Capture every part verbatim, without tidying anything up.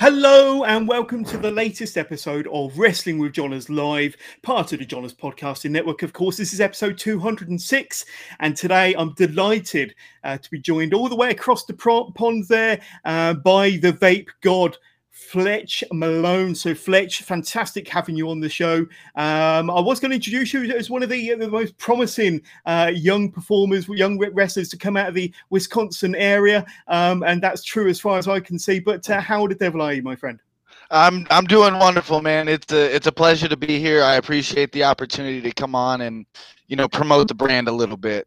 Hello and welcome to the latest episode of Wrestling with Johners Live, part of the Jonas Podcasting Network, of course. This is episode two hundred six, and today I'm delighted uh, to be joined all the way across the pond there uh, by the vape god, Fletch Malone. So Fletch, fantastic having you on the show. Um, I was going to introduce you as one of the, the most promising uh, young performers, young wrestlers to come out of the Wisconsin area. Um, and that's true as far as I can see. But uh, how the devil are you, my friend? I'm I'm doing wonderful, man. It's a, it's a pleasure to be here. I appreciate the opportunity to come on and, you know, promote the brand a little bit.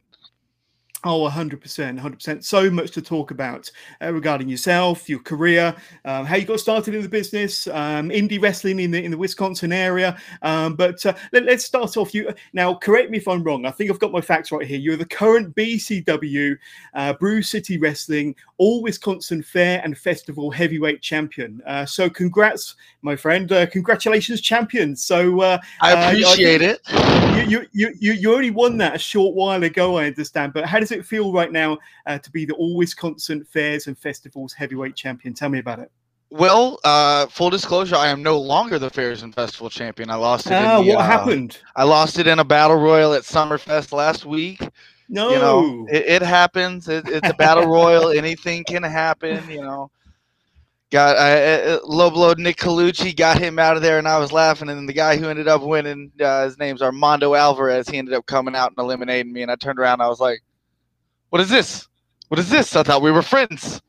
Oh, one hundred percent, one hundred percent. So much to talk about uh, regarding yourself, your career, um, how you got started in the business, um, indie wrestling in the in the Wisconsin area. Um, but uh, let, let's start off. You now, correct me if I'm wrong. I think I've got my facts right here. You're the current B C W, uh, Brew City Wrestling, All Wisconsin Fair and Festival Heavyweight Champion. Uh, so congrats, my friend. Uh, congratulations, champion. So uh, I appreciate uh, I, it. You, you, you, you only won that a short while ago, I understand. But how does it feel right now uh, to be the All Wisconsin Fairs and Festivals Heavyweight Champion? Tell me about it. Well, uh, full disclosure, I am no longer the Fairs and Festival Champion. I lost it. Ah, in the, what uh, happened? I lost it in a battle royal at Summerfest last week. No, you know, it, it happens. It, it's a battle royal. Anything can happen. You know, got uh, low blow Nick Colucci, got him out of there, and I was laughing. And then the guy who ended up winning, uh, his name's Armando Alvarez. He ended up coming out and eliminating me. And I turned around, and I was like, what is this? What is this? I thought we were friends.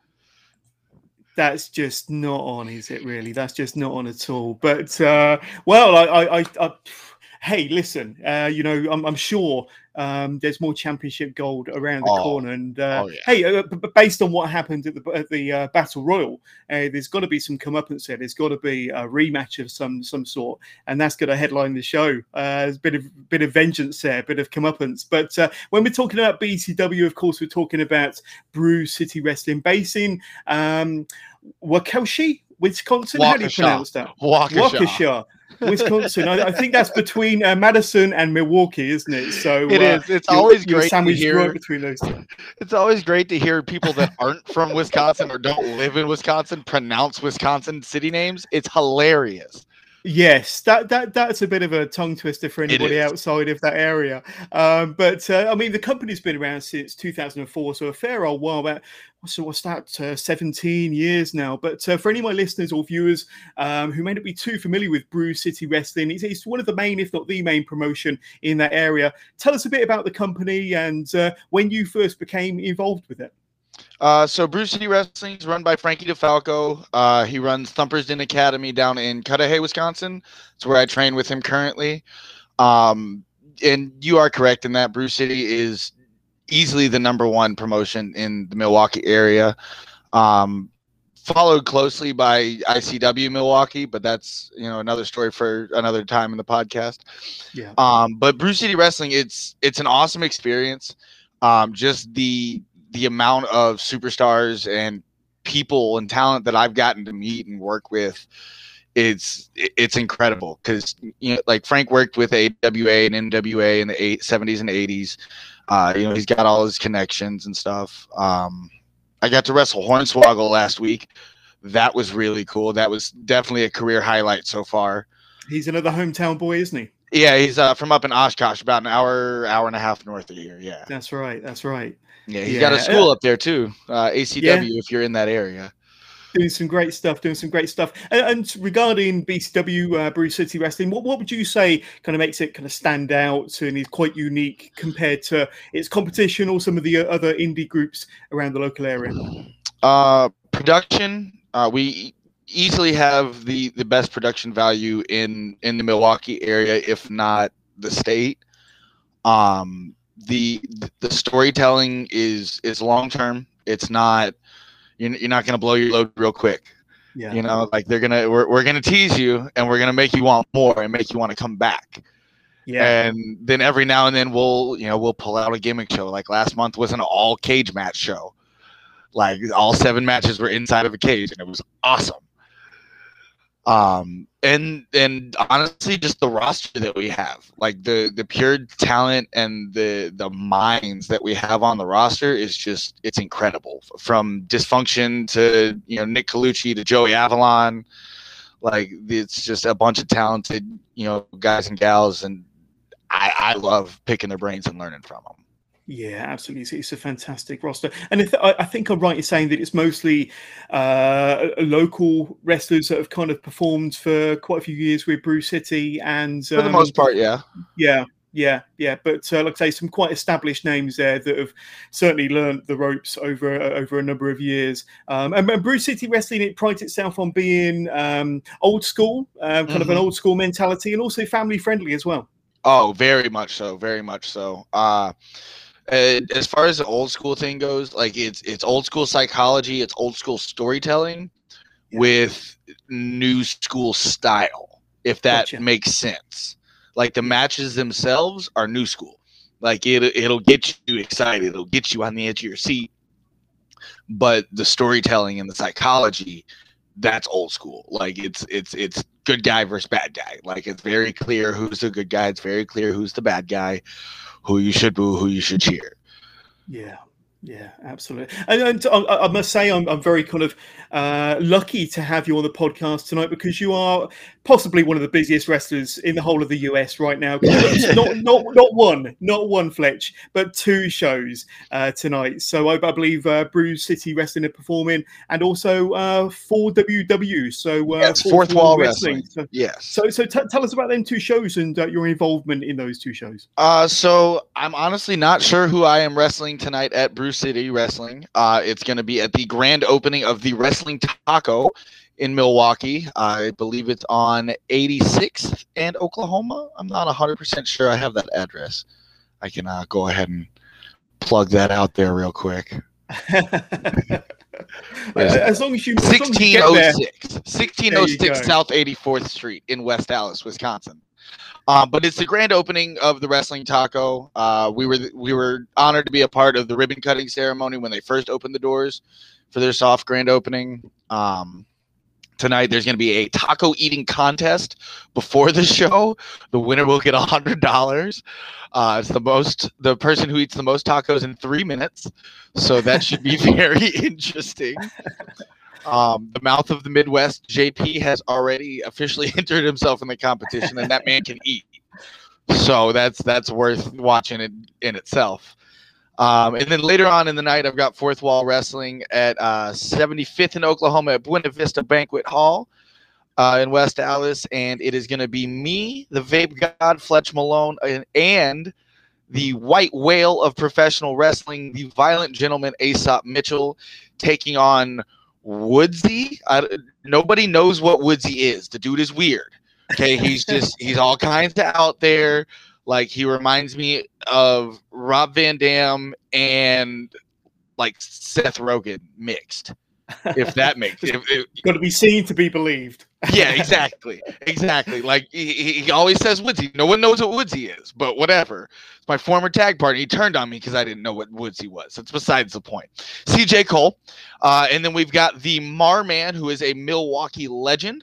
That's just not on, is it really? That's just not on at all. But, uh, well, I, I, I, I hey, listen, uh, you know, I'm, I'm sure um, there's more championship gold around the oh. corner. And, uh, oh, yeah. hey, uh, b- based on what happened at the, at the uh, Battle Royal, uh, there's got to be some comeuppance there. There's got to be a rematch of some some sort. And that's going to headline the show. Uh, there's a bit of, bit of vengeance there, a bit of comeuppance. But uh, when we're talking about B C W, of course, we're talking about Brew City Wrestling, based in um, Waukesha, Wisconsin. Waukesha. How do you pronounce that? Waukesha. Waukesha. Wisconsin. I, I think that's between uh, Madison and Milwaukee, isn't it? So it uh, is. It's you're, always you're great to hear right between those two. It's always great to hear people that aren't from Wisconsin or don't live in Wisconsin pronounce Wisconsin city names. It's hilarious. Yes, that that that's a bit of a tongue twister for anybody outside of that area. Um, but uh, I mean, the company's been around since two thousand four, so a fair old while back. So what's that, uh, seventeen years now. But uh, for any of my listeners or viewers um, who may not be too familiar with Brew City Wrestling, it's, it's one of the main, if not the main, promotion in that area. Tell us a bit about the company and uh, when you first became involved with it. Uh, so Brew City Wrestling is run by Frankie DeFalco. Uh, he runs Thumpers Den Academy down in Cudahy, Wisconsin. It's where I train with him currently. Um, and you are correct in that Brew City is easily the number one promotion in the Milwaukee area, um, followed closely by I C W Milwaukee, but that's, you know, another story for another time in the podcast. Yeah. Um, but Brew City Wrestling, it's, it's an awesome experience. Um, just the, the amount of superstars and people and talent that I've gotten to meet and work with, it's, it's incredible. Cause you know, like Frank worked with A W A and N W A in the eight seventies and eighties. Uh, you know, he's got all his connections and stuff. Um, I got to wrestle Hornswoggle last week. That was really cool. That was definitely a career highlight so far. He's another hometown boy, isn't he? Yeah, he's uh, from up in Oshkosh, about an hour, hour and a half north of here. Yeah, that's right. That's right. Yeah, he's yeah. got a school up there too, uh, A C W. Yeah. If you're in that area, doing some great stuff. Doing some great stuff. And, and regarding B C W, uh, Brew City Wrestling, what what would you say kind of makes it kind of stand out and is quite unique compared to its competition or some of the other indie groups around the local area? Uh, production. Uh, we. easily have the the best production value in in the Milwaukee area, if not the state. um the the storytelling is is long term. It's not, you're, you're not going to blow your load real quick. Yeah. You know, like they're gonna we're we're gonna tease you and we're gonna make you want more and make you want to come back. Yeah. And then every now and then we'll you know we'll pull out a gimmick show. Like last month was an all cage match show. Like all seven matches were inside of a cage and it was awesome. Um and and honestly just the roster that we have, like the the pure talent and the the minds that we have on the roster is just it's incredible. From Dysfunction to you know Nick Colucci to Joey Avalon, like it's just a bunch of talented you know guys and gals, and I I love picking their brains and learning from them. Yeah, absolutely. It's, it's a fantastic roster, and if, I, I think I'm right in saying that it's mostly uh, local wrestlers that have kind of performed for quite a few years with Brew City, and um, for the most part, yeah, yeah, yeah, yeah. But uh, like I say, some quite established names there that have certainly learned the ropes over uh, over a number of years. Um, and, and Brew City Wrestling, it prides itself on being um, old school, uh, kind mm-hmm. of an old school mentality, and also family friendly as well. Oh, very much so, very much so. Uh, As far as the old school thing goes, like it's it's old school psychology, it's old school storytelling yeah. with new school style, if that gotcha. makes sense. Like the matches themselves are new school. Like it it'll get you excited, it'll get you on the edge of your seat. But the storytelling and the psychology, that's old school. Like it's it's it's good guy versus bad guy. Like it's very clear who's the good guy, it's very clear who's the bad guy. Who you should boo, who you should cheer. Yeah, yeah, absolutely. And, and I, I must say, I'm, I'm very kind of uh, lucky to have you on the podcast tonight, because you are possibly one of the busiest wrestlers in the whole of the U S right now. not, not, not one, not one Fletch, but two shows uh, tonight. So I, I believe uh, Brew City Wrestling are performing, and also uh, four W W. So uh, yeah, it's Fourth Wall Wrestling. Wrestling. So, yes. So, so t- tell us about them two shows and uh, your involvement in those two shows. Uh, so I'm honestly not sure who I am wrestling tonight at Brew City Wrestling. Uh, it's going to be at the grand opening of the Wrestling Taco in Milwaukee. I believe it's on eighty-sixth and Oklahoma. I'm not one hundred percent sure I have that address. I can uh, go ahead and plug that out there real quick. yeah. As long as you sixteen oh six sixteen oh six South eighty-fourth Street in West Allis, Wisconsin. Uh, but it's the grand opening of the Wrestling Taco. Uh, we were we were honored to be a part of the ribbon cutting ceremony when they first opened the doors for their soft grand opening. Um, Tonight, there's going to be a taco eating contest before the show. The winner will get one hundred dollars. Uh, it's the most, the person who eats the most tacos in three minutes. So that should be very interesting. Um, the mouth of the Midwest, J P, has already officially entered himself in the competition, and that man can eat. So that's that's worth watching it in itself. Um, and then later on in the night, I've got Fourth Wall Wrestling at uh, seventy-fifth in Oklahoma at Buena Vista Banquet Hall uh, in West Allis. And it is going to be me, the Vape God, Fletch Malone, and, and the white whale of professional wrestling, the violent gentleman, Aesop Mitchell, taking on Woodsy. I, nobody knows what Woodsy is. The dude is weird. Okay, he's just, he's all kinds of out there. Like, he reminds me of Rob Van Dam and, like, Seth Rogen mixed, if that makes it. It's got to be seen to be believed. Yeah, exactly. Exactly. Like, he, he always says Woodsy. No one knows what Woodsy is, but whatever. It's my former tag partner. He turned on me because I didn't know what Woodsy was. That's besides the point. C J Cole. Uh, and then we've got the Marman, who is a Milwaukee legend.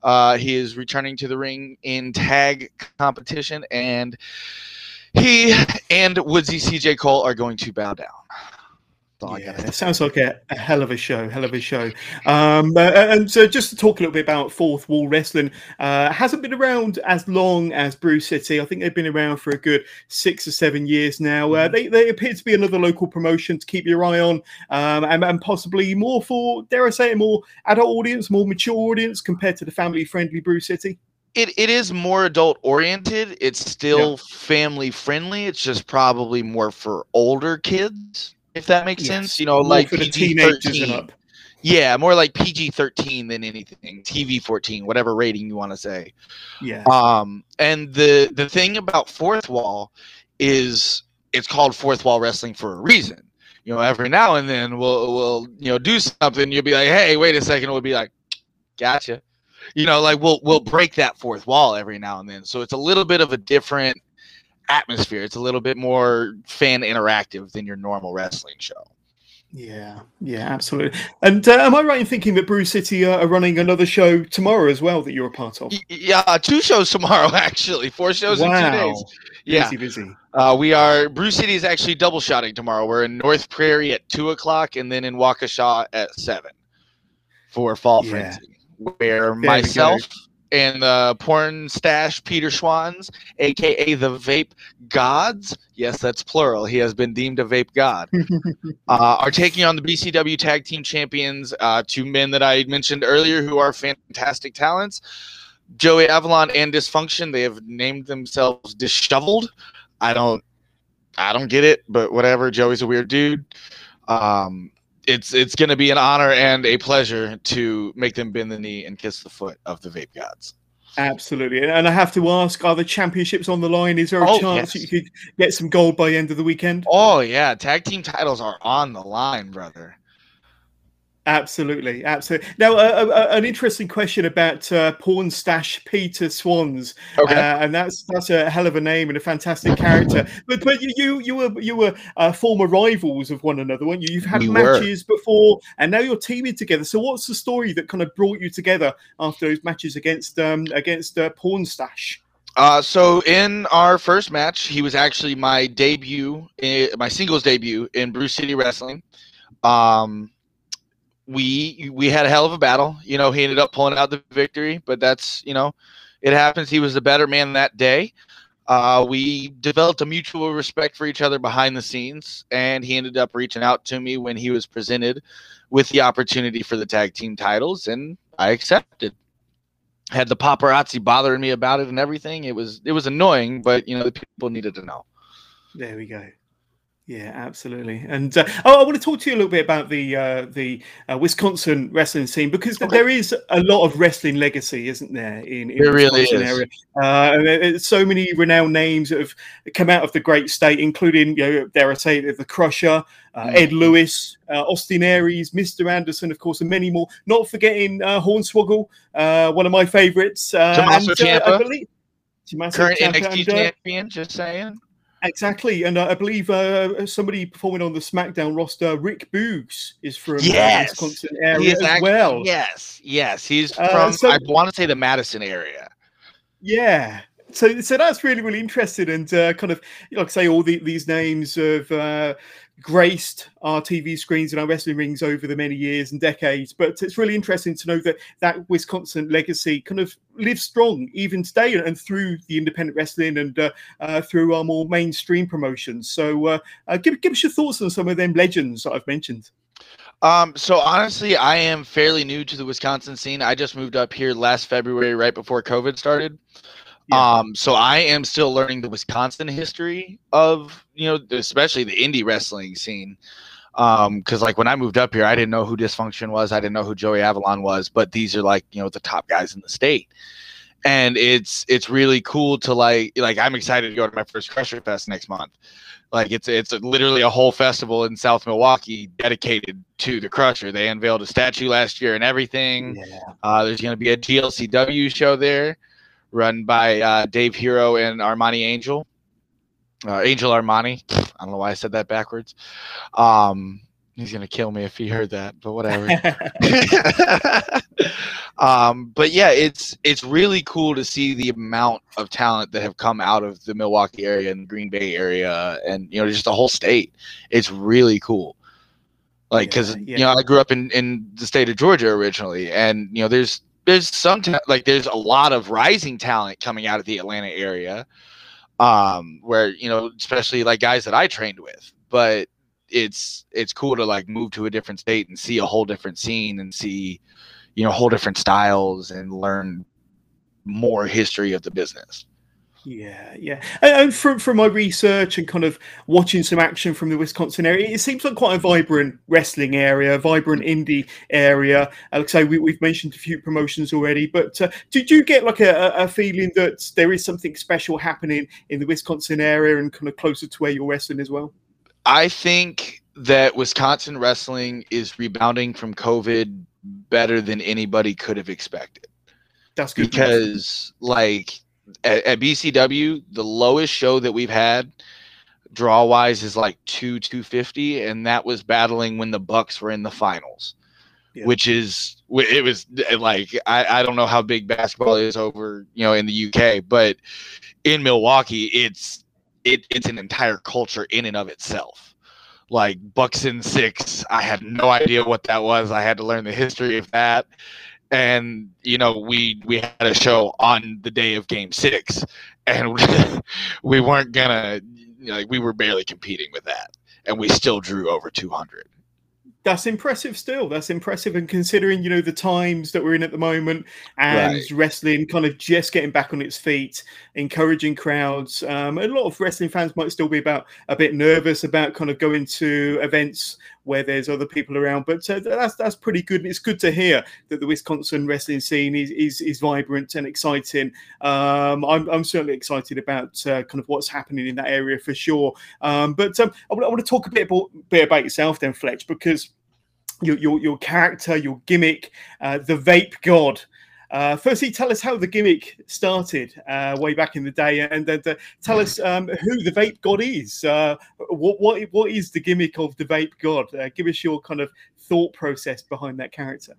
Uh, he is returning to the ring in tag competition, and he and Woodsy C J Cole are going to bow down. Yeah, it sounds like a, a hell of a show, hell of a show. Um, uh, and so just to talk a little bit about Fourth Wall Wrestling, uh, hasn't been around as long as Brew City. I think they've been around for a good six or seven years now. Uh, they, they appear to be another local promotion to keep your eye on, um, and, and possibly more for, dare I say, a more adult audience, more mature audience compared to the family-friendly Brew City. It it is more adult oriented. It's still yeah. family friendly. It's just probably more for older kids, if that makes yes. sense. You know, more like for the teenagers and up. Yeah, more like P G thirteen than anything. T V fourteen, whatever rating you want to say. Yeah. Um. And the the thing about Fourth Wall is it's called Fourth Wall Wrestling for a reason. You know, every now and then we'll we'll you know do something. You'll be like, hey, wait a second. We'll be like, gotcha. You know, like we'll we'll break that fourth wall every now and then. So it's a little bit of a different atmosphere. It's a little bit more fan interactive than your normal wrestling show. Yeah, yeah, absolutely. And uh, am I right in thinking that Brew City uh, are running another show tomorrow as well that you're a part of? Yeah, two shows tomorrow, actually. Four shows wow. in two days. Yeah. Busy, busy. Uh, we are, Brew City is actually double shotting tomorrow. We're in North Prairie at two o'clock and then in Waukesha at seven for Fall yeah. Frenzy, where there myself and the porn stash Peter Schwanz, a k a the Vape Gods. Yes, that's plural. He has been deemed a vape god. uh, are taking on the B C W Tag Team Champions, uh, two men that I mentioned earlier who are fantastic talents, Joey Avalon and Dysfunction. They have named themselves Disheveled. I don't I don't get it, but whatever. Joey's a weird dude. Um, it's it's going to be an honor and a pleasure to make them bend the knee and kiss the foot of the Vape Gods. Absolutely. And I have to ask, are the championships on the line? Is there a oh, chance yes. that you could get some gold by the end of the weekend? Oh, yeah. Tag team titles are on the line, brother. Absolutely, absolutely. Now, uh, uh, an interesting question about uh, porn stash Peter Schwanz, okay. uh, and that's that's a hell of a name and a fantastic character. But but you you were you were uh, former rivals of one another, weren't you? You've had we matches were. before, and now you're teaming together. So what's the story that kind of brought you together after those matches against um, against uh, porn stash? Uh, so in our first match, he was actually my debut, in, my singles debut in Brew City Wrestling. Um. We we had a hell of a battle. You know, he ended up pulling out the victory, but that's, you know, it happens. He was the better man that day. Uh, we developed a mutual respect for each other behind the scenes, and he ended up reaching out to me when he was presented with the opportunity for the tag team titles, and I accepted. Had the paparazzi bothering me about it and everything. It was it was annoying, but, you know, the people needed to know. There we go. Yeah, absolutely. And uh, oh, I want to talk to you a little bit about the uh, the uh, Wisconsin wrestling scene, because okay. there is a lot of wrestling legacy, isn't there? In, in it really is. Area. Uh, and so many renowned names that have come out of the great state, including, you know, dare I say, the Crusher, uh, mm-hmm. Ed Lewis, uh, Austin Aries, Mister Anderson, of course, and many more. Not forgetting uh, Hornswoggle, uh, one of my favorites. Uh, Tommaso Ciampa, uh, I believe. Tommaso current Ciampa, N X T champion. Uh, just saying. Exactly, and uh, I believe uh, somebody performing on the SmackDown roster, Rick Boogs, is from yes. the Wisconsin area as actually, well. Yes, yes, he's from, uh, so, I want to say, the Madison area. Yeah, so so that's really, really interesting, and uh, kind of, like I say, all the, these names have uh, graced our T V screens and our wrestling rings over the many years and decades, but it's really interesting to know that that Wisconsin legacy kind of live strong even today, and through the independent wrestling and uh, uh, through our more mainstream promotions. So uh, uh, give, give us your thoughts on some of them legends that I've mentioned. Um, so honestly, I am fairly new to the Wisconsin scene. I just moved up here last February, right before COVID started. Yeah. Um, so I am still learning the Wisconsin history of, you know, especially the indie wrestling scene. Um, cause like when I moved up here, I didn't know who Dysfunction was. I didn't know who Joey Avalon was, but these are like, you know, the top guys in the state. And it's, it's really cool to like, like, I'm excited to go to my first Crusher Fest next month. Like it's, it's literally a whole festival in South Milwaukee dedicated to the Crusher. They unveiled a statue last year and everything. Yeah. Uh, there's going to be a G L C W show there run by, uh, Dave Hero and Armani Angel. Uh, Angel Armani. I don't know why I said that backwards. Um, he's going to kill me if he heard that, but whatever. um, but yeah, it's it's really cool to see the amount of talent that have come out of the Milwaukee area and the Green Bay area and, you know, just the whole state. It's really cool. Like, because, yeah, yeah. you know, I grew up in, in the state of Georgia originally, and, you know, there's, there's some ta- like there's a lot of rising talent coming out of the Atlanta area. Um, where, you know, especially like guys that I trained with, but it's, it's cool to like move to a different state and see a whole different scene and see, you know, whole different styles and learn more history of the business. Yeah, yeah. And from, from my research and kind of watching some action from the Wisconsin area, it seems like quite a vibrant wrestling area, a vibrant indie area. Like I say, we, we've mentioned a few promotions already, but uh, did you get like a, a feeling that there is something special happening in the Wisconsin area and kind of closer to where you're wrestling as well? I think that Wisconsin wrestling is rebounding from COVID better than anybody could have expected. That's good. Because like at, at B C W, the lowest show that we've had draw wise is like two two fifty, and that was battling when the Bucks were in the finals. Yeah. Which is, it was like, I, I don't know how big basketball is over, you know, in the U K, but in Milwaukee, it's, it, it's an entire culture in and of itself. Like Bucks in Six, I had no idea what that was. I had to learn the history of that. And, you know, we, we had a show on the day of game six, and we, we weren't gonna, you know, like, we were barely competing with that, and we still drew over two hundred. That's impressive still. That's impressive. And considering, you know, the times that we're in at the moment and right. wrestling kind of just getting back on its feet, encouraging crowds. Um, a lot of wrestling fans might still be about a bit nervous about kind of going to events where there's other people around. But uh, that's that's pretty good. And it's good to hear that the Wisconsin wrestling scene is is, is vibrant and exciting. Um, I'm, I'm certainly excited about uh, kind of what's happening in that area for sure. Um, but um, I, w- I want to talk a bit about, bit about yourself then, Fletch, because Your, your your character, your gimmick, uh, the Vape God. Uh, firstly, tell us how the gimmick started uh, way back in the day, and uh, tell us um, who the Vape God is. Uh, what what what is the gimmick of the Vape God? Uh, give us your kind of thought process behind that character.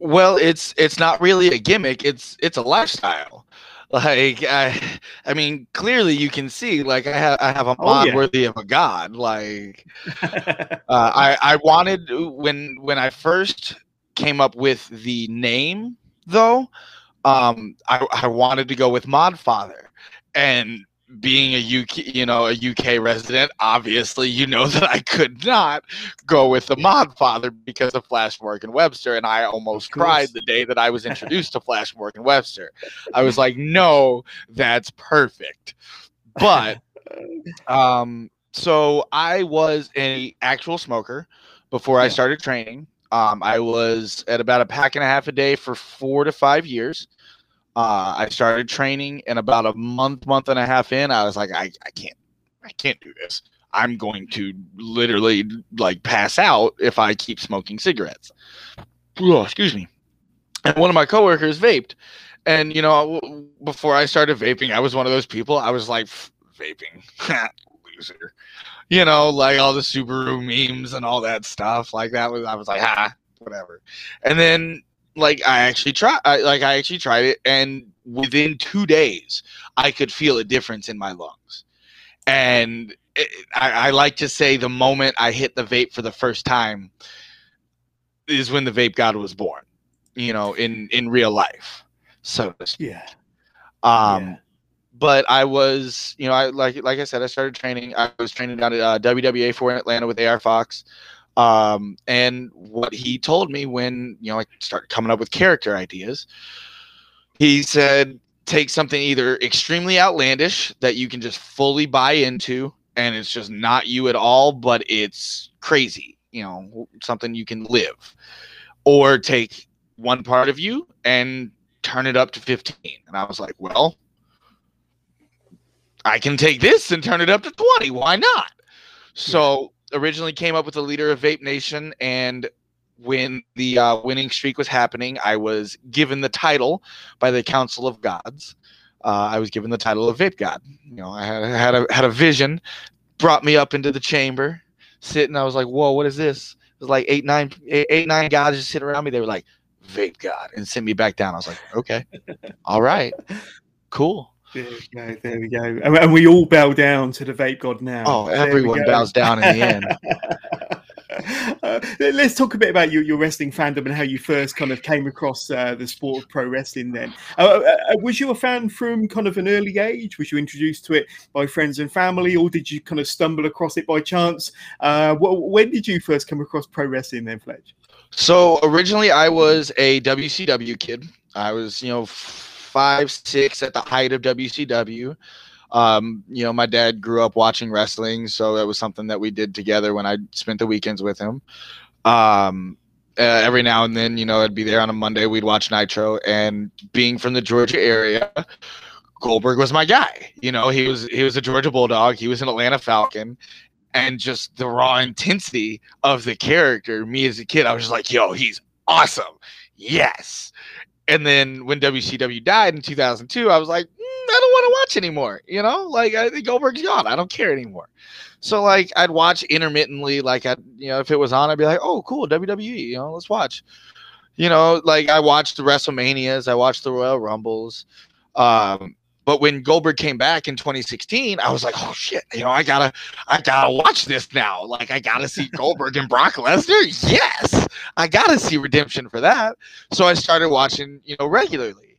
Well, it's it's not really a gimmick. It's it's a lifestyle. Like I, I mean, clearly you can see. Like I have, I have a mod oh, yeah. worthy of a god. Like uh, I, I wanted when when I first came up with the name, though, um, I, I wanted to go with Modfather, and being a U K, you know, a U K resident, obviously, you know that I could not go with the Modfather because of Flash Morgan Webster, and I almost cried the day that I was introduced to Flash Morgan Webster. I was like, "No, that's perfect." But um, so I was an actual smoker before I started training. Um, I was at about a pack and a half a day for four to five years. Uh, I started training, and about a month, month and a half in, I was like, I, I can't, I can't do this. I'm going to literally like pass out if I keep smoking cigarettes. Oh, excuse me. And one of my coworkers vaped. And, you know, before I started vaping, I was one of those people. I was like, vaping, loser, you know, like all the Subaru memes and all that stuff like that was, I was like, ah, whatever. And then, Like I actually try, I, like I actually tried it, and within two days, I could feel a difference in my lungs. And it, I, I like to say the moment I hit the vape for the first time is when the Vape God was born. You know, in, in real life, so to speak. Yeah. Um, yeah. But I was, you know, I like like I said, I started training. I was training down at uh, W W A four in Atlanta with A R Fox. Um, and what he told me when, you know, I started coming up with character ideas, he said, take something either extremely outlandish that you can just fully buy into, and it's just not you at all, but it's crazy, you know, something you can live, or take one part of you and turn it up to fifteen. And I was like, well, I can take this and turn it up to twenty. Why not? So originally came up with the leader of Vape Nation, and when the uh, winning streak was happening, I was given the title by the Council of Gods. Uh, I was given the title of Vape God. You know, I had, had a had a vision, brought me up into the chamber, sitting. I was like, "Whoa, what is this?" It was like eight, nine, eight, eight, nine gods just sitting around me. They were like, "Vape God," and sent me back down. I was like, "Okay, all right, cool." There we go, there we go. And we all bow down to the Vape God now. Oh, everyone bows down in the end. uh, let's talk a bit about your, your wrestling fandom and how you first kind of came across uh, the sport of pro wrestling then. Uh, uh, was you a fan from kind of an early age? Was you introduced to it by friends and family, or did you kind of stumble across it by chance? Uh, wh- when did you first come across pro wrestling then, Fletch? So originally I was a W C W kid. I was, you know, f- five, six at the height of W C W. Um, you know, my dad grew up watching wrestling, so it was something that we did together when I spent the weekends with him. Um, uh, every now and then, you know, I'd be there on a Monday, we'd watch Nitro, and being from the Georgia area, Goldberg was my guy. You know, he was, he was a Georgia Bulldog, he was an Atlanta Falcon, and just the raw intensity of the character, me as a kid, I was just like, yo, he's awesome. Yes. And then when W C W died in two thousand two, I was like, mm, I don't want to watch anymore. You know, like I think Goldberg's gone. I don't care anymore. So like I'd watch intermittently, like I, you know, if it was on, I'd be like, oh, cool, W W E, you know, let's watch. You know, like I watched the WrestleManias, I watched the Royal Rumbles. Um, but when Goldberg came back in twenty sixteen, I was like, oh shit, you know, I gotta, I gotta watch this now. Like I gotta see Goldberg and Brock Lesnar. Yes, I gotta see redemption for that. So I started watching, you know, regularly.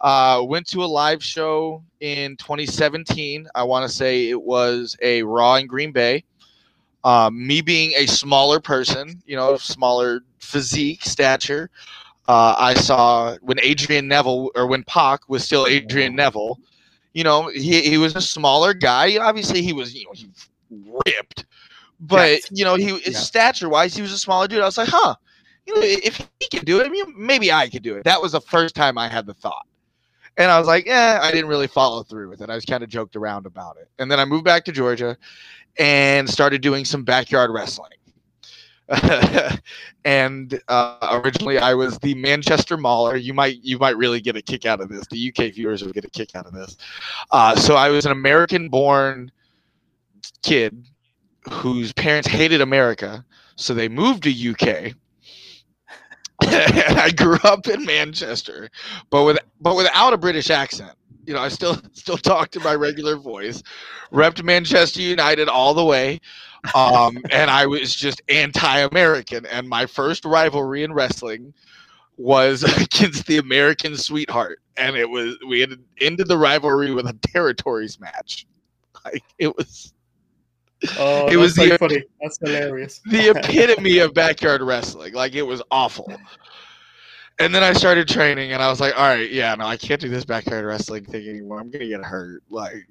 Uh, went to a live show in twenty seventeen. I want to say it was a Raw in Green Bay. Um, me being a smaller person, you know, smaller physique, stature, uh, I saw when Adrian Neville, or when Pac was still Adrian Neville, you know, he, he was a smaller guy. Obviously, he was, you know, he ripped, but, yes. you know, he yeah. stature-wise, he was a smaller dude. I was like, huh, you know, if he can do it, I mean, maybe I could do it. That was the first time I had the thought. And I was like, eh, I didn't really follow through with it. I just kind of joked around about it. And then I moved back to Georgia and started doing some backyard wrestling. and uh, originally I was the Manchester Mauler. You might you might really get a kick out of this. The U K viewers will get a kick out of this. Uh, so I was an American-born kid whose parents hated America, so they moved to U K. I grew up in Manchester, but with but without a British accent. You know, I still still talked in my regular voice. Repped Manchester United all the way, um, and I was just anti-American. And my first rivalry in wrestling was against the American Sweetheart, and it was we had ended the rivalry with a territories match. Like it was. Oh, it was so the, funny. That's hilarious. The epitome of backyard wrestling. Like, it was awful. And then I started training, and I was like, all right, yeah, no, I can't do this backyard wrestling thing anymore. I'm going to get hurt. Like,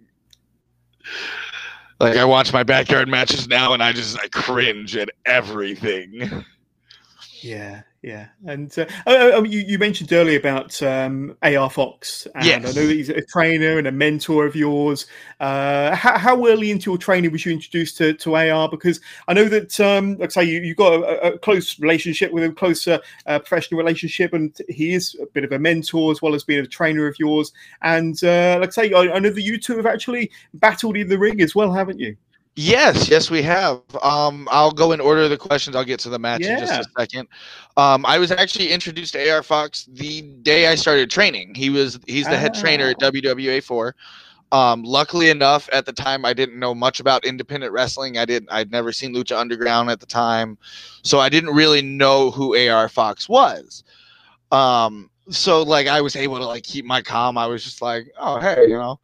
like I watch my backyard matches now, and I just I cringe at everything. Yeah, yeah. And uh, oh, you, you mentioned earlier about um, A R Fox. And yes. I know that he's a trainer and a mentor of yours. Uh, how, how early into your training was you introduced to, to A R? Because I know that, um, like I say, you, you got a, a close relationship with him, closer uh, professional relationship, and he is a bit of a mentor as well as being a trainer of yours. And uh, like I say, I, I know that you two have actually battled in the ring as well, haven't you? Yes, yes, we have. Um, I'll go in order of the questions. I'll get to the match yeah. in just a second. Um, I was actually introduced to A R Fox the day I started training. He was he's the oh. head trainer at W W A four. Um, luckily enough, at the time, I didn't know much about independent wrestling. I didn't. I'd never seen Lucha Underground at the time, so I didn't really know who A R Fox was. Um, so like, I was able to like keep my calm. I was just like, oh hey, you know.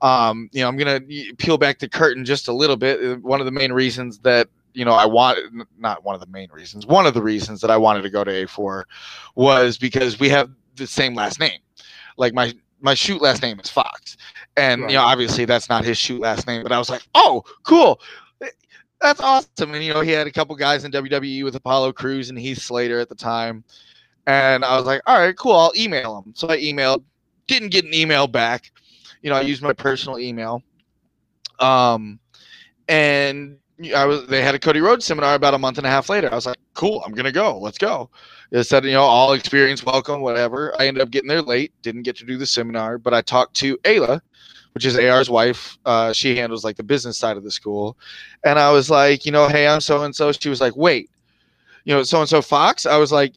Um, you know, I'm going to peel back the curtain just a little bit. One of the main reasons that, you know, I want not one of the main reasons, one of the reasons that I wanted to go to A four was because we have the same last name. Like my, my shoot last name is Fox. And, right. you know, obviously that's not his shoot last name, but I was like, oh, cool. That's awesome. And, you know, he had a couple guys in W W E with Apollo Crews and Heath Slater at the time. And I was like, all right, cool. I'll email him. So I emailed, didn't get an email back. You know, I used my personal email, um, and I was. They had a Cody Rhodes seminar about a month and a half later. I was like, "Cool, I'm gonna go. Let's go." It said, "You know, all experience welcome, whatever." I ended up getting there late, didn't get to do the seminar, but I talked to Ayla, which is A R's wife. Uh, she handles like the business side of the school, and I was like, "You know, hey, I'm so and so." She was like, "Wait, you know, so and so Fox." I was like.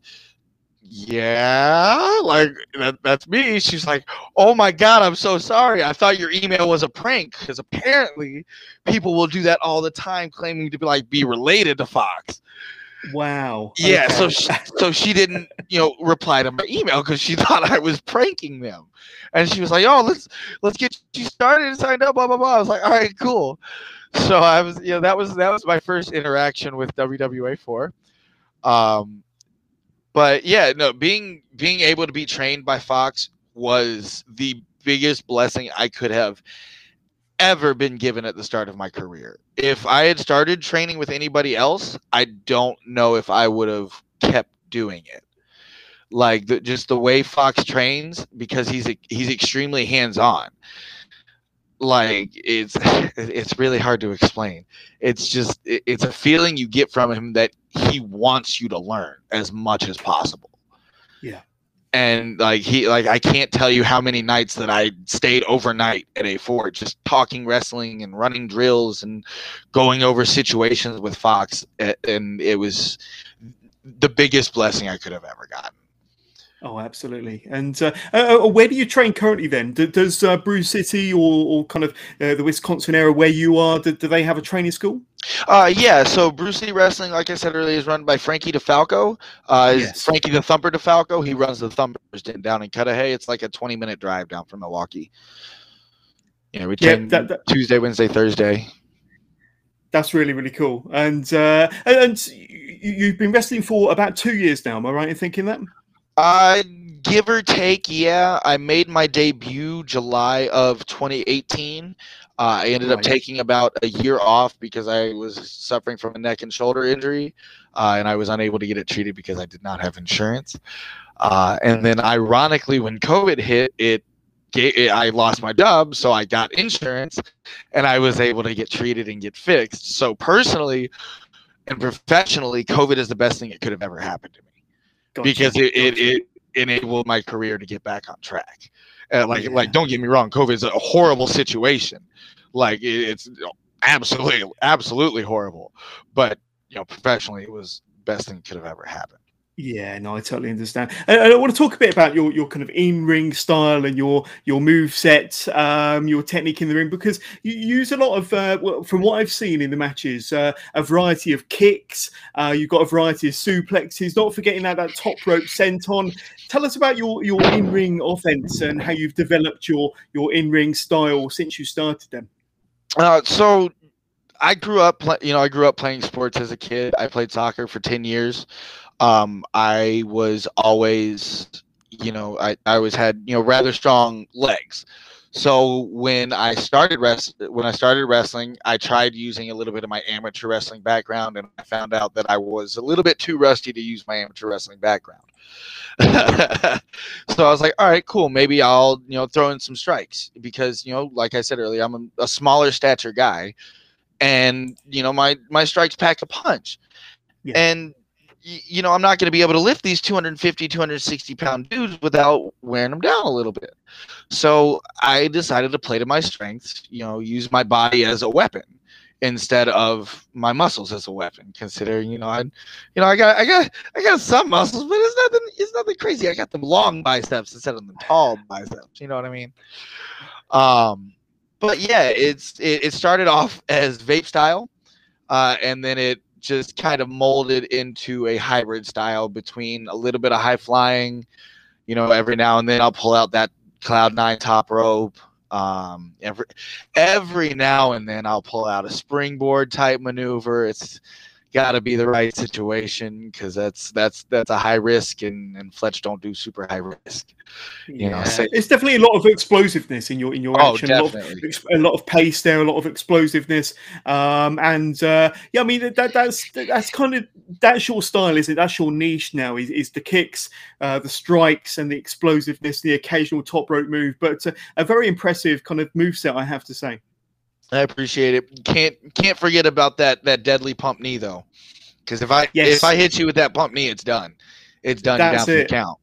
Yeah, like that, that's me. She's like, oh my God, I'm so sorry. I thought your email was a prank because apparently people will do that all the time, claiming to be like be related to Fox. Wow. Yeah. Okay. So, she, so she didn't, you know, reply to my email because she thought I was pranking them, and she was like, oh, let's let's get you started and signed up, blah blah blah. I was like, all right, cool. So I was, you know, that was that was my first interaction with W W A four. Um. But yeah, no, being being able to be trained by Fox was the biggest blessing I could have ever been given at the start of my career. If I had started training with anybody else, I don't know if I would have kept doing it. Like the, just the way Fox trains, because he's he's extremely hands-on. like it's it's really hard to explain. It's just it's a feeling you get from him that he wants you to learn as much as possible. Yeah. And like he like I can't tell you how many nights that I stayed overnight at A four just talking wrestling and running drills and going over situations with Fox, and it was the biggest blessing I could have ever gotten. Oh, absolutely. And uh, uh, where do you train currently then? Do, does uh, Brew City or, or kind of uh, the Wisconsin area where you are, do, do they have a training school? Uh, yeah, so Brew City Wrestling, like I said earlier, is run by Frankie DeFalco. Uh, yes. Frankie the Thumper DeFalco. He runs the Thumpers Den down in Cudahy. It's like a twenty-minute drive down from Milwaukee. Yeah, we train yeah, that, that... Tuesday, Wednesday, Thursday. That's really, really cool. And, uh, and you've been wrestling for about two years now. Am I right in thinking that? Uh, give or take, yeah. I made my debut July of twenty eighteen. Uh, I ended up taking about a year off because I was suffering from a neck and shoulder injury, uh, and I was unable to get it treated because I did not have insurance. Uh, and then ironically, when COVID hit, it, it I lost my dub, so I got insurance, and I was able to get treated and get fixed. So personally and professionally, COVID is the best thing that could have ever happened to me. Gotcha. Because it, it, it enabled my career to get back on track. Uh, like, yeah. like, don't get me wrong, COVID is a horrible situation. Like, it, it's absolutely, absolutely horrible. But, you know, professionally, it was the best thing that could have ever happened. Yeah, no, I totally understand. And I want to talk a bit about your, your kind of in-ring style and your your moveset, um, your technique in the ring, because you use a lot of, uh, from what I've seen in the matches, uh, a variety of kicks. Uh, you've got a variety of suplexes, not forgetting that, that top rope senton. Tell us about your, your in-ring offense and how you've developed your, your in-ring style since you started them. Uh, so... I grew up, you know, I grew up playing sports as a kid. I played soccer for ten years. Um, I was always, you know, I, I always had, you know, rather strong legs. So when I started rest, when I started wrestling, I tried using a little bit of my amateur wrestling background, and I found out that I was a little bit too rusty to use my amateur wrestling background. So I was like, all right, cool. Maybe I'll, you know, throw in some strikes because, you know, like I said earlier, I'm a, a smaller stature guy. And, you know, my, my strikes pack a punch. Yeah. And, you know, I'm not going to be able to lift these two fifty, two sixty pound dudes without wearing them down a little bit. So I decided to play to my strengths, you know, use my body as a weapon instead of my muscles as a weapon, considering, you know, I, you know, I got, I got, I got some muscles, but it's nothing, it's nothing crazy. I got them long biceps instead of the tall biceps. You know what I mean? Um, But yeah, it's it, it started off as vape style, uh, and then it just kind of molded into a hybrid style between a little bit of high flying, you know, every now and then I'll pull out that cloud nine top rope. Um, every every now and then I'll pull out a springboard type maneuver. It's got to be the right situation because that's that's that's a high risk, and, and Fletch don't do super high risk. You yeah. know, so. It's definitely a lot of explosiveness in your in your oh, action. A lot, of, a lot of pace there, a lot of explosiveness. Um, and uh, yeah, I mean that that's that's kind of that's your style, isn't it? That's your niche now. Is is the kicks, uh, the strikes, and the explosiveness, the occasional top rope move. But uh, a very impressive kind of moveset, I have to say. I appreciate it. Can't can't forget about that that deadly pump knee though, because if I yes. if I hit you with that pump knee, it's done. It's done. That's down it. The count.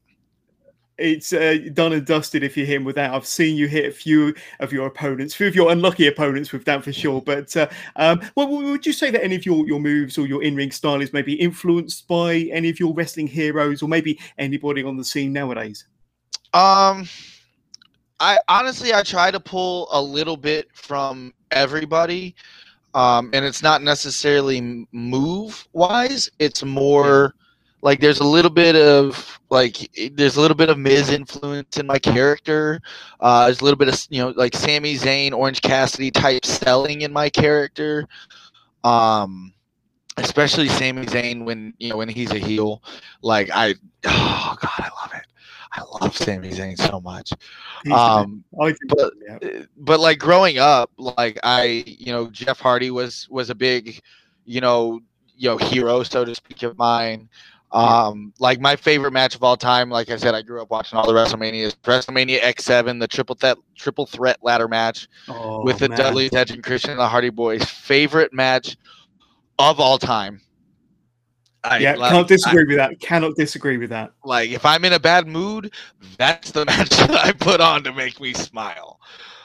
It's uh, done and dusted if you hit him with that. I've seen you hit a few of your opponents, a few of your unlucky opponents with that for sure. But uh, um, well, would you say that any of your, your moves or your in-ring style is maybe influenced by any of your wrestling heroes or maybe anybody on the scene nowadays? Um. I honestly, I try to pull a little bit from everybody, um, and it's not necessarily move-wise. It's more like there's a little bit of like there's a little bit of Miz influence in my character. Uh, there's a little bit of you know like Sami Zayn, Orange Cassidy type selling in my character, um, especially Sami Zayn when you know when he's a heel. Like I, oh God, I love it. I love Sami Zayn so much. Um, but, but like growing up, like I, you know, Jeff Hardy was, was a big, you know, you know, hero, so to speak, of mine. Um, like my favorite match of all time, like I said, I grew up watching all the WrestleManias. WrestleMania X seven, the triple threat triple threat ladder match oh, with the man. Dudleys, Edge, and Christian, and the Hardy Boys. Favorite match of all time. I, yeah, like, cannot disagree I, with that. Cannot disagree with that. Like, if I'm in a bad mood, that's the match that I put on to make me smile.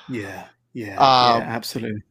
Yeah, yeah, um, yeah absolutely.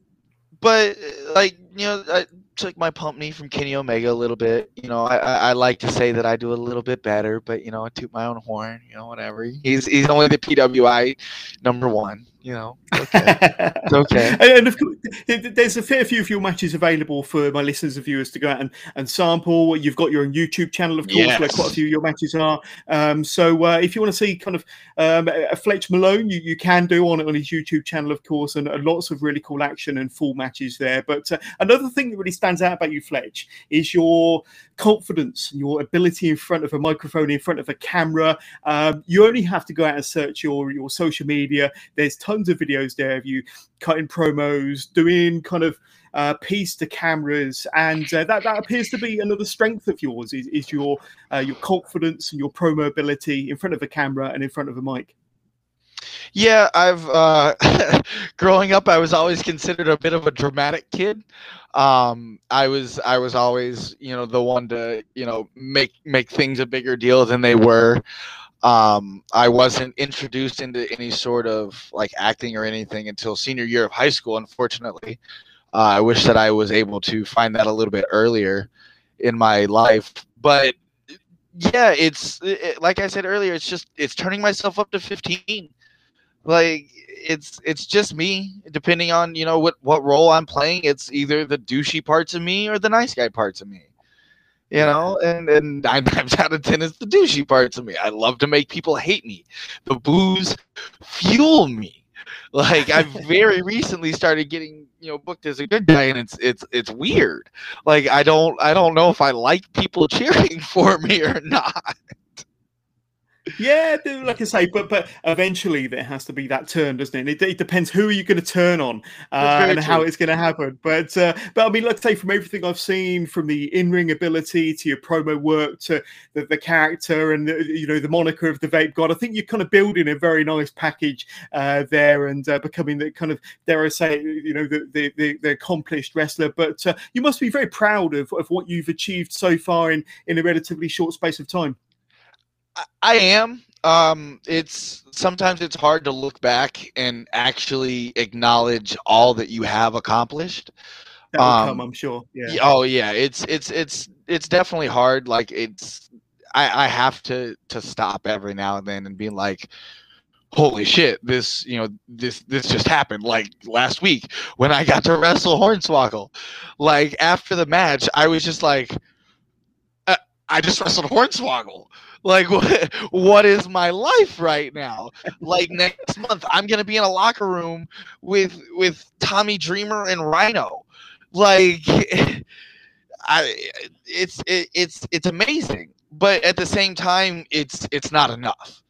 But like, you know, I took my pump knee from Kenny Omega a little bit. You know, I, I, I like to say that I do a little bit better, but you know, I toot my own horn. You know, whatever. He's he's only the P W I number one. You know, okay, it's okay. And of course, there's a fair few of your matches available for my listeners and viewers to go out and, and sample. You've got your own YouTube channel, of course, yes. where quite a few of your matches are. Um, so uh, if you want to see kind of um, a Fletch Malone, you, you can do on on his YouTube channel, of course, and uh, lots of really cool action and full matches there. But uh, another thing that really stands out about you, Fletch, is your confidence and your ability in front of a microphone, in front of a camera. Um, you only have to go out and search your, your social media. There's tons Tons of videos there of you cutting promos, doing kind of uh, piece to cameras, and uh, that that appears to be another strength of yours is, is your uh, your confidence and your promo ability in front of a camera and in front of a mic. Yeah, I've uh, growing up, I was always considered a bit of a dramatic kid. Um, I was I was always you know the one to you know make make things a bigger deal than they were. Um, I wasn't introduced into any sort of like acting or anything until senior year of high school. Unfortunately, uh, I wish that I was able to find that a little bit earlier in my life. But yeah, it's it, like I said earlier, it's just it's turning myself up to fifteen. Like it's it's just me. Depending on you know what what role I'm playing, it's either the douchey parts of me or the nice guy parts of me. You know, and, and nine times out of ten is the douchey parts of me. I love to make people hate me. The booze fuel me. Like I've very recently started getting, you know, booked as a good guy, and it's it's it's weird. Like I don't I don't know if I like people cheering for me or not. Yeah, like I say, but but eventually there has to be that turn, doesn't it? And it, it depends who are you going to turn on uh, and true. how it's going to happen. But uh, but I mean, like I say, from everything I've seen, from the in-ring ability to your promo work to the, the character and the, you know the moniker of the Vape God, I think you're kind of building a very nice package uh, there and uh, becoming the kind of dare I say you know the the, the, the accomplished wrestler. But uh, you must be very proud of of what you've achieved so far in in a relatively short space of time. I am. Um, it's sometimes it's hard to look back and actually acknowledge all that you have accomplished. That will um, come, I'm sure. Yeah. Oh yeah, it's it's it's it's definitely hard. Like it's, I, I have to to stop every now and then and be like, holy shit, this you know this this just happened. Like last week when I got to wrestle Hornswoggle, like after the match, I was just like, uh, I just wrestled Hornswoggle. Like, what, what is my life right now? Like, next month, I'm going to be in a locker room with with Tommy Dreamer and Rhino. Like, I, it's it, it's it's amazing. But at the same time, it's it's not enough.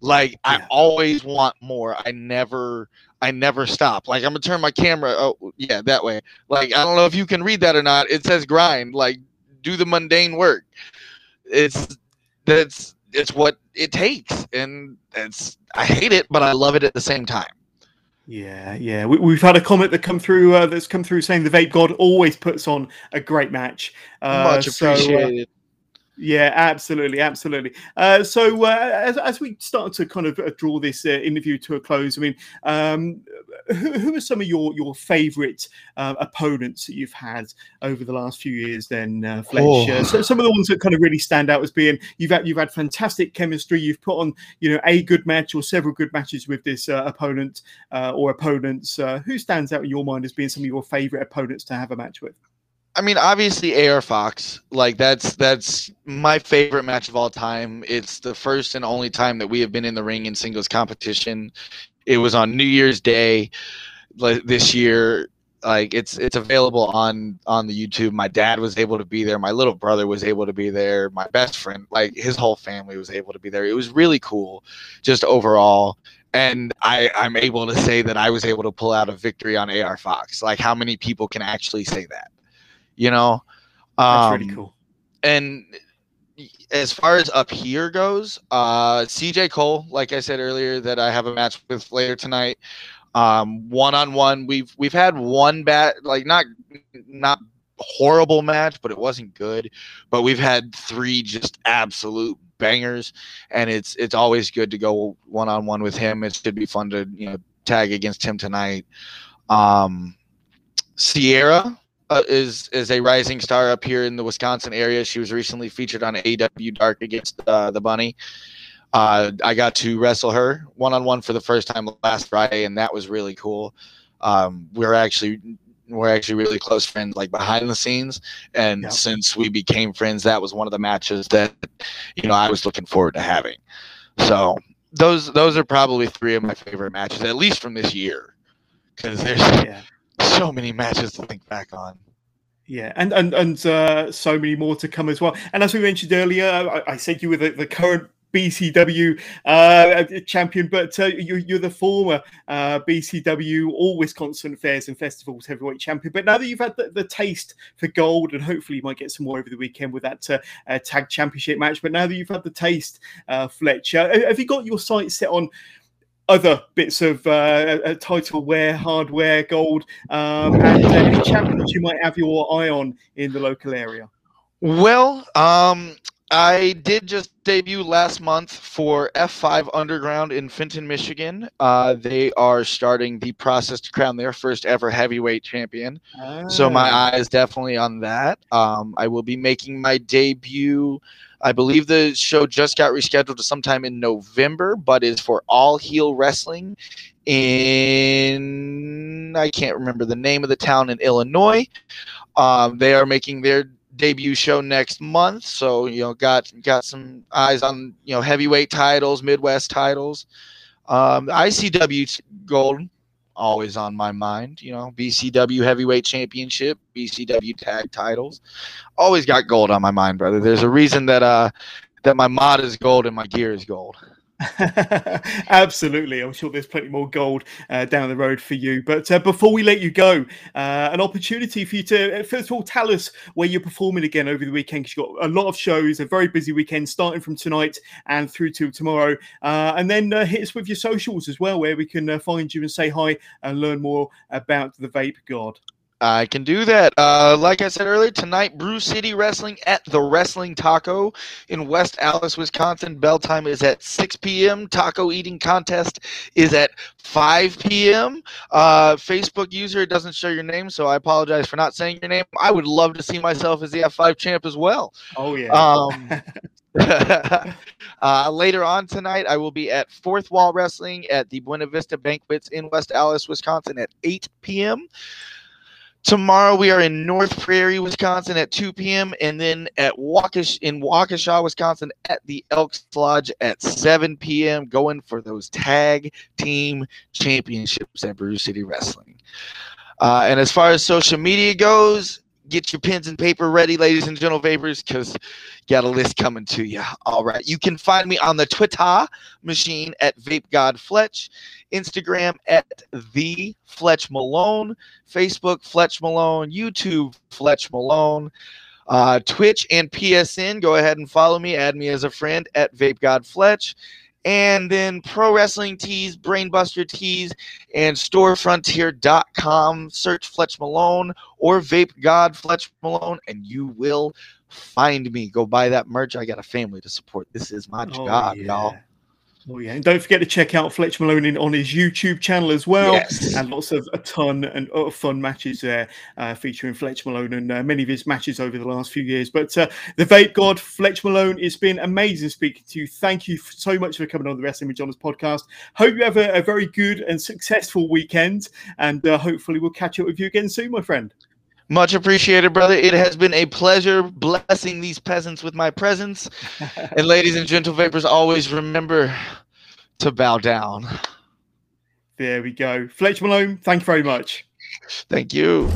Like, yeah. I always want more. I never I never stop. Like, I'm going to turn my camera. Oh, yeah, that way. Like, I don't know if you can read that or not. It says grind. Like, do the mundane work. It's... That's it's what it takes, and it's I hate it, but I love it at the same time. Yeah, yeah. We, we've had a comment that come through uh, that's come through saying the Vape God always puts on a great match. Uh, Much appreciated. So, uh, yeah, absolutely, absolutely. Uh, so uh, as as we start to kind of draw this uh, interview to a close, I mean, um, who, who are some of your your favourite uh, opponents that you've had over the last few years? Then, uh, Fletch, oh. uh, so some of the ones that kind of really stand out as being you've had, you've had fantastic chemistry. You've put on you know a good match or several good matches with this uh, opponent uh, or opponents. Uh, who stands out in your mind as being some of your favourite opponents to have a match with? I mean, obviously, A R Fox. Like that's that's my favorite match of all time. It's the first and only time that we have been in the ring in singles competition. It was on New Year's Day, like this year. Like it's it's available on on the YouTube. My dad was able to be there. My little brother was able to be there. My best friend, like his whole family, was able to be there. It was really cool, just overall. And I I'm able to say that I was able to pull out a victory on A R Fox. Like how many people can actually say that? You know, um, that's really cool. And as far as up here goes, uh, C J Cole, like I said earlier, that I have a match with later tonight. Um, one on one, we've we've had one bat, like not not horrible match, but it wasn't good. But we've had three just absolute bangers, and it's it's always good to go one on one with him. It should be fun to you know tag against him tonight. Um, Sierra uh, is is a rising star up here in the Wisconsin area. She was recently featured on A E W Dark against uh, the Bunny. Uh, I got to wrestle her one-on-one for the first time last Friday, and that was really cool. Um, we're actually we're actually really close friends, like behind the scenes. And yeah. Since we became friends, that was one of the matches that you know I was looking forward to having. So those those are probably three of my favorite matches, at least from this year, because there's yeah. so many matches to think back on. Yeah, and and and uh, so many more to come as well. And as we mentioned earlier, I, I said you were the, the current B C W uh, champion, but uh, you, you're the former uh, B C W All Wisconsin Fairs and Festivals heavyweight champion. But now that you've had the, the taste for gold, and hopefully you might get some more over the weekend with that uh, uh, tag championship match. But now that you've had the taste, uh, Fletch, uh, have you got your sights set on other bits of uh, uh, title wear, hardware, gold, um, and uh, any champions you might have your eye on in the local area? Well, um... I did just debut last month for F five Underground in Fenton, Michigan. Uh, they are starting the process to crown their first ever heavyweight champion. Ah. So my eye is definitely on that. Um, I will be making my debut. I believe the show just got rescheduled to sometime in November, but is for All Heel Wrestling in, I can't remember the name of the town in Illinois. Um, they are making their debut show next month, so you know got got some eyes on you know heavyweight titles, Midwest titles, um I C W gold always on my mind, you know B C W heavyweight championship, B C W tag titles, always got gold on my mind, brother. There's a reason that uh that my mod is gold and my gear is gold. Absolutely, I'm sure there's plenty more gold uh, down the road for you. But uh, before we let you go, uh, an opportunity for you to first of all tell us where you're performing again over the weekend, because you've got a lot of shows, a very busy weekend starting from tonight and through to tomorrow, uh, and then uh, hit us with your socials as well, where we can uh, find you and say hi and learn more about the Vape God. I can do that. Uh, like I said earlier, tonight, Brew City Wrestling at the Wrestling Taco in West Allis, Wisconsin. Bell time is at six p.m. Taco eating contest is at five p.m. Uh, Facebook user doesn't show your name, so I apologize for not saying your name. I would love to see myself as the F five champ as well. Oh, yeah. Um, uh, later on tonight, I will be at Fourth Wall Wrestling at the Buena Vista Banquets in West Allis, Wisconsin at eight p.m. Tomorrow we are in North Prairie, Wisconsin at two p.m. and then at Waukesha, in Waukesha, Wisconsin at the Elks Lodge at seven p.m. going for those tag team championships at Brew City Wrestling. Uh, and as far as social media goes, get your pens and paper ready, ladies and gentle vapors, because got a list coming to you. All right. You can find me on the Twitter machine at Vape God Fletch, Instagram at The Fletch Malone, Facebook Fletch Malone, YouTube Fletch Malone, uh, Twitch and P S N. Go ahead and follow me. Add me as a friend at Vape God Fletch. And then Pro Wrestling Tees, Brainbuster Tees, and Store Frontier dot com. Search Fletch Malone or Vape God Fletch Malone, and you will find me. Go buy that merch. I got a family to support. This is my oh, job, yeah. y'all. Oh, yeah. And don't forget to check out Fletch Malone on his YouTube channel as well. Yes. And lots of a ton and uh, fun matches there uh, featuring Fletch Malone and uh, many of his matches over the last few years. But uh, the Vape God, Fletch Malone, it's been amazing speaking to you. Thank you so much for coming on the Wrestling with Jonas podcast. Hope you have a, a very good and successful weekend. And uh, hopefully we'll catch up with you again soon, my friend. Much appreciated, brother. It has been a pleasure blessing these peasants with my presence. And ladies and gentle vapors, always remember to bow down. There we go. Fletch Malone, thank you very much. Thank you.